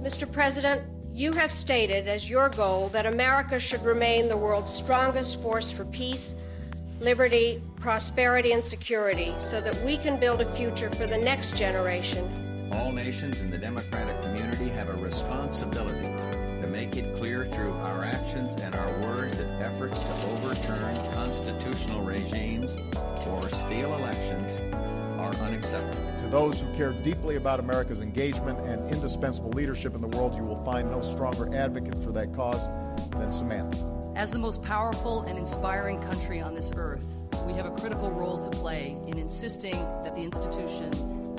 Mr. President, you have stated as your goal that America should remain the world's strongest force for peace, liberty, prosperity, and security, so that we can build a future for the next generation. All nations in the democratic community have a responsibility to make it clear through our actions and our words that efforts to overturn constitutional regimes or steal elections are unacceptable. To those who care deeply about America's engagement and indispensable leadership in the world, you will find no stronger advocate for that cause than Samantha. As the most powerful and inspiring country on this earth, we have a critical role to play in insisting that the institution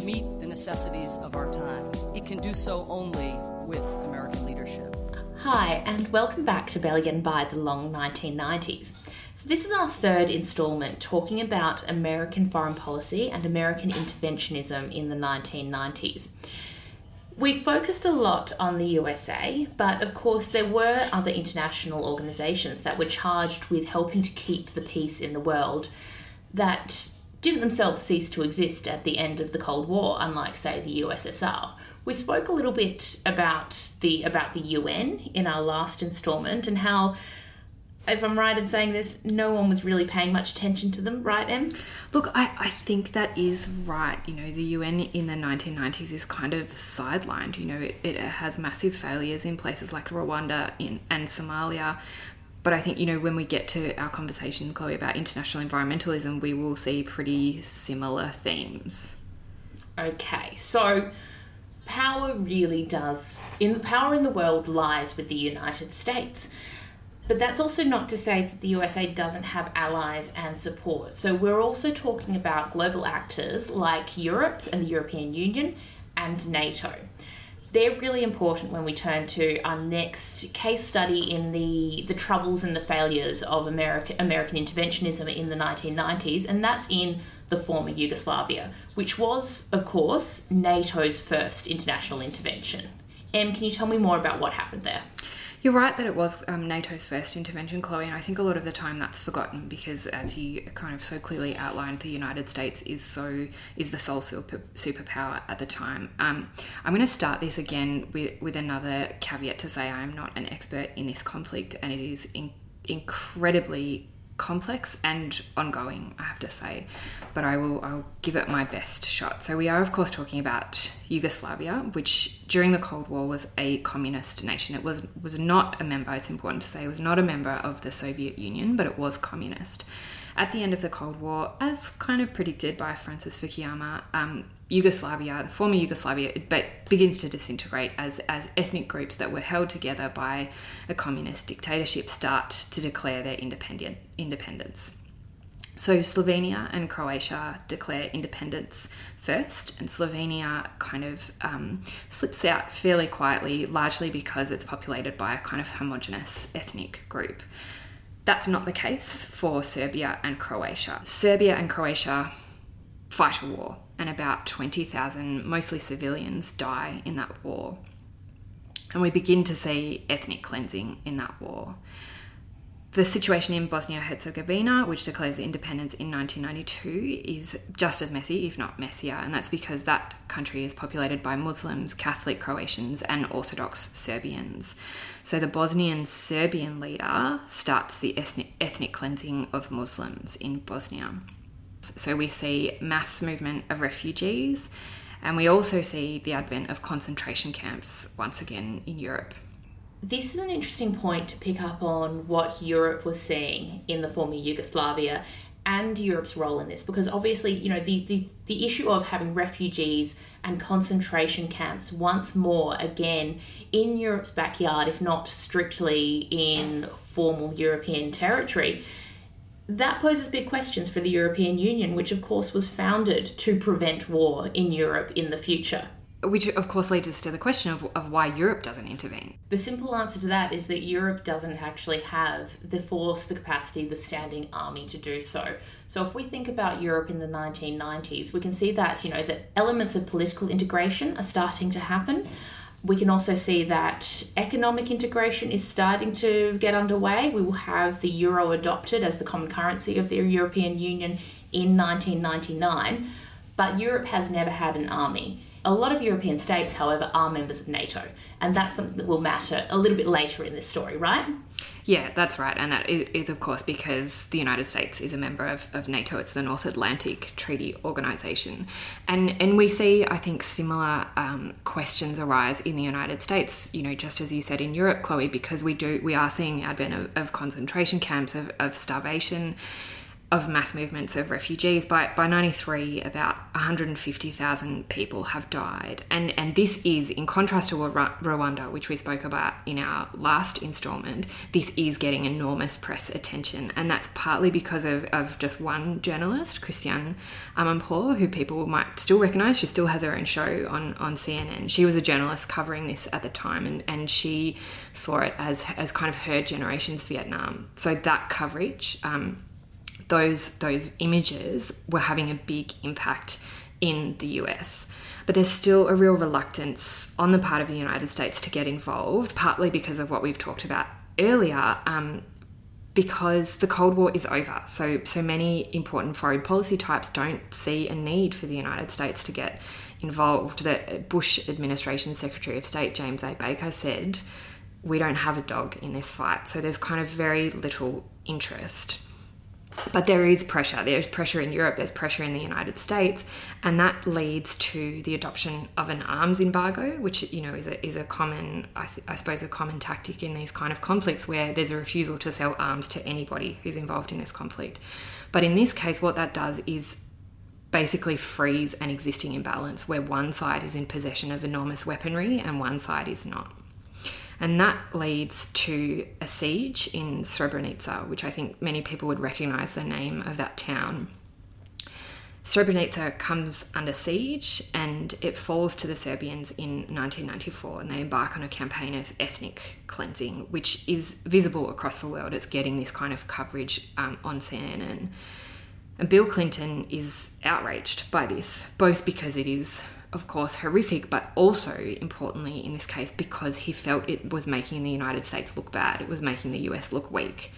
meet the necessities of our time. It can do so only with American leadership. Hi, and welcome back to Barely Getting By, the long 1990s. So this is our third installment talking about American foreign policy and American interventionism in the 1990s. We focused a lot on the USA, but of course there were other international organisations that were charged with helping to keep the peace in the world that didn't themselves cease to exist at the end of the Cold War, unlike, say, the USSR. We spoke a little bit about the UN in our last instalment and how, if I'm right in saying this, no one was really paying much attention to them, right, Em? Look, I think that is right. You know, the UN in the 1990s is kind of sidelined. You know, it has massive failures in places like Rwanda and Somalia. But I think, you know, when we get to our conversation, Chloe, about international environmentalism, we will see pretty similar themes. Okay, so power really does... Power in the world lies with the United States. But that's also not to say that the USA doesn't have allies and support. So we're also talking about global actors like Europe and the European Union and NATO. They're really important when we turn to our next case study in the troubles and the failures of American interventionism in the 1990s, and that's in the former Yugoslavia, which was, of course, NATO's first international intervention. Em, can you tell me more about what happened there? You're right that it was NATO's first intervention, Chloe, and I think a lot of the time that's forgotten because, as you kind of so clearly outlined, the United States is the sole superpower at the time. I'm going to start this again with another caveat to say I am not an expert in this conflict, and it is incredibly complex and ongoing, I have to say, but I'll give it my best shot. So we are, of course, talking about Yugoslavia, which during the Cold War was a communist nation. It was not a member, it's important to say, it was not a member of the Soviet Union, but it was communist. At the end of the Cold War, as kind of predicted by Francis Fukuyama, Yugoslavia, the former Yugoslavia, begins to disintegrate as ethnic groups that were held together by a communist dictatorship start to declare their independence. So Slovenia and Croatia declare independence first, and Slovenia kind of slips out fairly quietly, largely because it's populated by a kind of homogenous ethnic group. That's not the case for Serbia and Croatia. Serbia and Croatia fight a war, and about 20,000, mostly civilians, die in that war. And we begin to see ethnic cleansing in that war. The situation in Bosnia-Herzegovina, which declares independence in 1992, is just as messy, if not messier, and that's because that country is populated by Muslims, Catholic Croatians, and Orthodox Serbians. So the Bosnian-Serbian leader starts the ethnic cleansing of Muslims in Bosnia. So we see mass movement of refugees, and we also see the advent of concentration camps once again in Europe. This is an interesting point to pick up on what Europe was seeing in the former Yugoslavia and Europe's role in this, because obviously, you know, the issue of having refugees and concentration camps once more again in Europe's backyard, if not strictly in formal European territory, that poses big questions for the European Union, which of course was founded to prevent war in Europe in the future. Which of course leads us to the question of why Europe doesn't intervene. The simple answer to that is that Europe doesn't actually have the force, the capacity, the standing army to do so. So if we think about Europe in the 1990s, we can see that, you know, that elements of political integration are starting to happen. We can also see that economic integration is starting to get underway. We will have the euro adopted as the common currency of the European Union in 1999, but Europe has never had an army. A lot of European states, however, are members of NATO, and that's something that will matter a little bit later in this story, right? Yeah, that's right, and that is, of course, because the United States is a member of NATO. It's the North Atlantic Treaty Organisation. And we see, I think, similar questions arise in the United States, you know, just as you said in Europe, Chloe, because we are seeing advent of concentration camps, of starvation, of mass movements of refugees. By 93, about 150,000 people have died. And this is, in contrast to Rwanda, which we spoke about in our last instalment, this is getting enormous press attention. And that's partly because of just one journalist, Christiane Amanpour, who people might still recognise. She still has her own show on CNN. She was a journalist covering this at the time, and she saw it as kind of her generation's Vietnam. So that coverage... Those images were having a big impact in the US. But there's still a real reluctance on the part of the United States to get involved, partly because of what we've talked about earlier, because the Cold War is over. So many important foreign policy types don't see a need for the United States to get involved. The Bush administration Secretary of State, James A. Baker, said, "We don't have a dog in this fight." So there's kind of very little interest. But there is pressure. There's pressure in Europe, there's pressure in the United States, and that leads to the adoption of an arms embargo, which, you know, is a common, I suppose, a common tactic in these kind of conflicts where there's a refusal to sell arms to anybody who's involved in this conflict. But in this case, what that does is basically freeze an existing imbalance where one side is in possession of enormous weaponry and one side is not. And that leads to a siege in Srebrenica, which I think many people would recognise the name of that town. Srebrenica comes under siege and it falls to the Serbians in 1994, and they embark on a campaign of ethnic cleansing, which is visible across the world. It's getting this kind of coverage on CNN. And Bill Clinton is outraged by this, both because it is, of course, horrific, but also, importantly in this case, because he felt it was making the United States look bad. It was making the US look weak.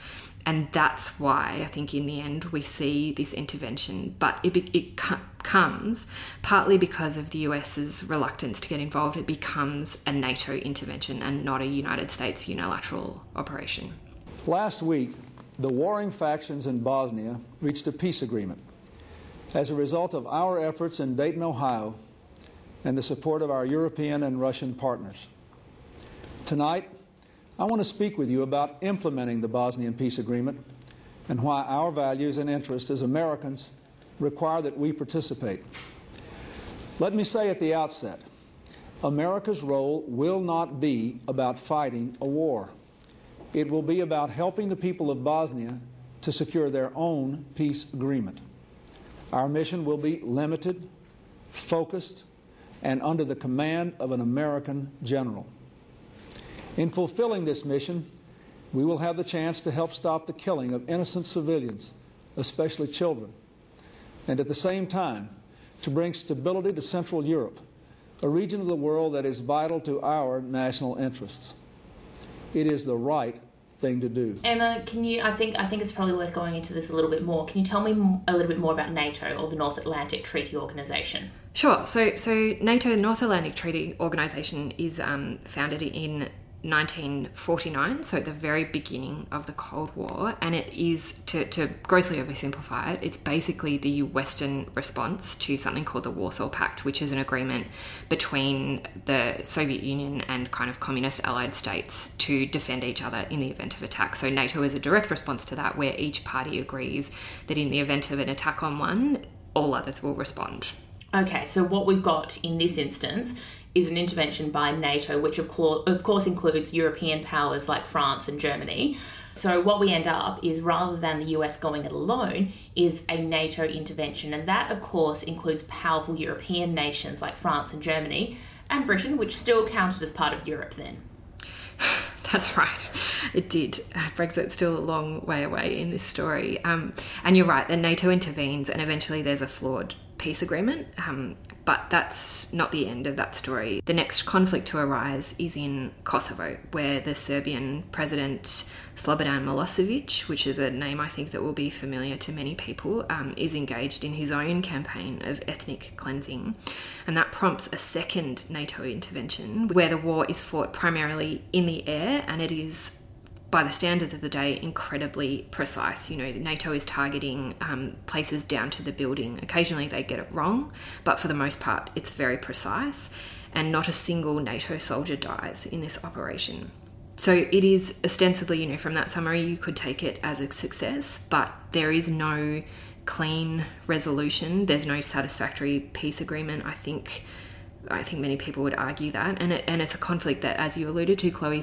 And that's why I think in the end we see this intervention. But it comes partly because of the US's reluctance to get involved. It becomes a NATO intervention and not a United States unilateral operation. Last week, the warring factions in Bosnia reached a peace agreement. As a result of our efforts in Dayton, Ohio, and the support of our European and Russian partners. Tonight, I want to speak with you about implementing the Bosnian peace agreement and why our values and interests as Americans require that we participate. Let me say at the outset, America's role will not be about fighting a war. It will be about helping the people of Bosnia to secure their own peace agreement. Our mission will be limited, focused, and under the command of an American general. In fulfilling this mission, we will have the chance to help stop the killing of innocent civilians, especially children, and at the same time to bring stability to Central Europe, a region of the world that is vital to our national interests. It is the right thing to do. Emma, can you? I think it's probably worth going into this a little bit more. Can you tell me a little bit more about NATO, or the North Atlantic Treaty Organisation? Sure. So NATO, North Atlantic Treaty Organisation, is founded in 1949, so at the very beginning of the Cold War, and it is, to grossly oversimplify it, it's basically the Western response to something called the Warsaw Pact, which is an agreement between the Soviet Union and kind of communist allied states to defend each other in the event of attack. So NATO is a direct response to that, where each party agrees that in the event of an attack on one, all others will respond. Okay, so what we've got in this instance is an intervention by NATO, which of course includes European powers like France and Germany. So what we end up is, rather than the US going it alone, is a NATO intervention. And that, of course, includes powerful European nations like France and Germany and Britain, which still counted as part of Europe then. That's right. It did. Brexit's still a long way away in this story. And you're right, the NATO intervenes and eventually there's a flawed peace agreement. But that's not the end of that story. The next conflict to arise is in Kosovo, where the Serbian president Slobodan Milosevic, which is a name I think that will be familiar to many people, is engaged in his own campaign of ethnic cleansing. And that prompts a second NATO intervention, where the war is fought primarily in the air, and it is, by the standards of the day, incredibly precise. You know, NATO is targeting places down to the building. Occasionally they get it wrong, but for the most part, it's very precise, and not a single NATO soldier dies in this operation. So it is ostensibly, you know, from that summary, you could take it as a success, but there is no clean resolution. There's no satisfactory peace agreement. I think many people would argue that. And it's a conflict that, as you alluded to, Chloe,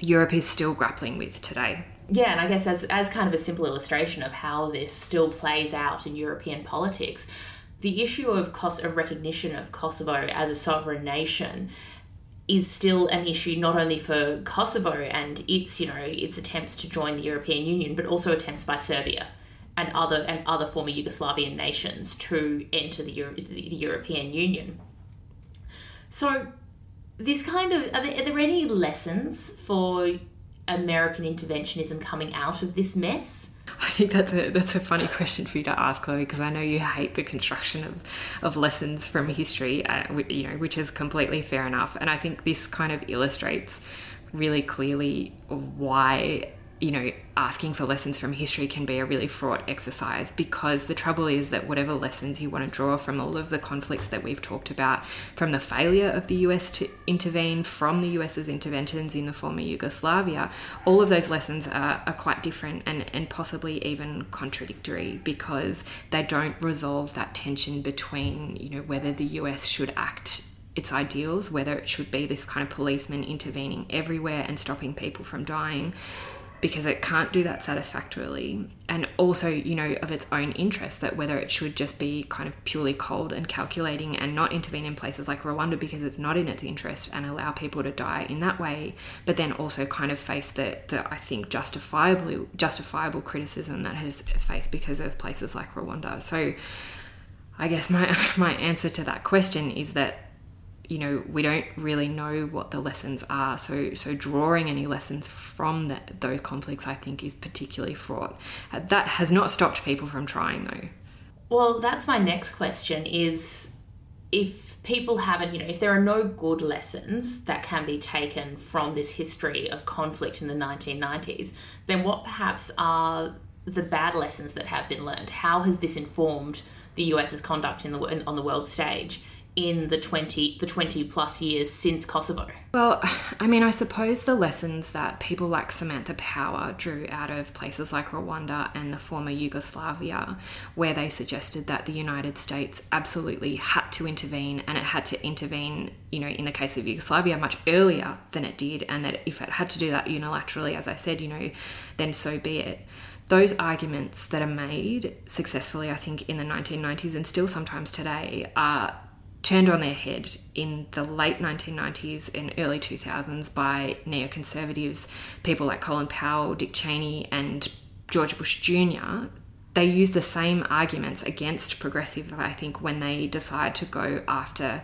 Europe is still grappling with today. Yeah, and I guess as kind of a simple illustration of how this still plays out in European politics, the issue of recognition of Kosovo as a sovereign nation is still an issue not only for Kosovo and its attempts to join the European Union, but also attempts by Serbia and other former Yugoslavian nations to enter the European Union. So are there any lessons for American interventionism coming out of this mess? I think that's a funny question for you to ask, Chloe, because I know you hate the construction of lessons from history, which is completely fair enough. And I think this kind of illustrates really clearly why, you know, asking for lessons from history can be a really fraught exercise, because the trouble is that whatever lessons you want to draw from all of the conflicts that we've talked about, from the failure of the US to intervene, from the US's interventions in the former Yugoslavia, all of those lessons are quite different and possibly even contradictory, because they don't resolve that tension between, you know, whether the US should act its ideals, whether it should be this kind of policeman intervening everywhere and stopping people from dying, because it can't do that satisfactorily, and also, you know, of its own interest, that whether it should just be kind of purely cold and calculating and not intervene in places like Rwanda because it's not in its interest, and allow people to die in that way, but then also kind of face the I think justifiable criticism that has faced because of places like Rwanda. So I guess my answer to that question is that, you know, we don't really know what the lessons are. So drawing any lessons from those conflicts, I think, is particularly fraught. That has not stopped people from trying, though. Well, that's my next question, is if people haven't, you know, if there are no good lessons that can be taken from this history of conflict in the 1990s, then what perhaps are the bad lessons that have been learned? How has this informed the US's conduct on the world stage in the 20 plus years since Kosovo? Well, I mean, I suppose the lessons that people like Samantha Power drew out of places like Rwanda and the former Yugoslavia, where they suggested that the United States absolutely had to intervene, and it had to intervene, you know, in the case of Yugoslavia much earlier than it did, and that if it had to do that unilaterally, as I said, you know, then so be it. Those arguments that are made successfully, I think, in the 1990s and still sometimes today are turned on their head in the late 1990s and early 2000s by neoconservatives, people like Colin Powell, Dick Cheney and George Bush Jr. They use the same arguments against progressive, I think, when they decide to go after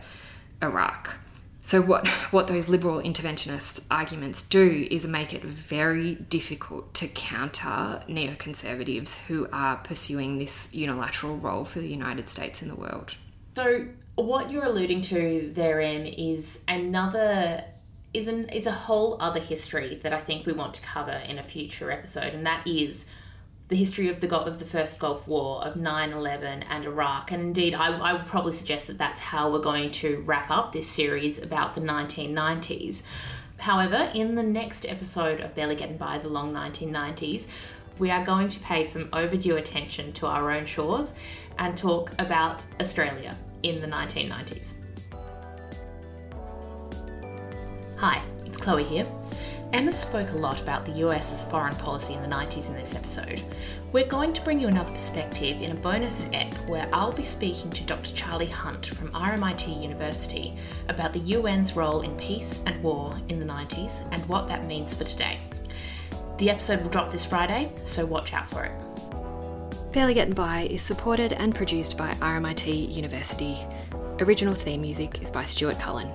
Iraq. So what those liberal interventionist arguments do is make it very difficult to counter neoconservatives who are pursuing this unilateral role for the United States in the world. So what you're alluding to there, Em, is a whole other history that I think we want to cover in a future episode, and that is the history of the First Gulf War, of 9/11 and Iraq. And indeed, I would probably suggest that that's how we're going to wrap up this series about the 1990s. However, in the next episode of Barely Getting By, the Long 1990s, we are going to pay some overdue attention to our own shores and talk about Australia in the 1990s. Hi, it's Chloe here. Emma spoke a lot about the US's foreign policy in the 90s in this episode. We're going to bring you another perspective in a bonus ep where I'll be speaking to Dr. Charlie Hunt from RMIT University about the UN's role in peace and war in the 90s and what that means for today. The episode will drop this Friday, so watch out for it. Barely Getting By is supported and produced by RMIT University. Original theme music is by Stuart Cullen.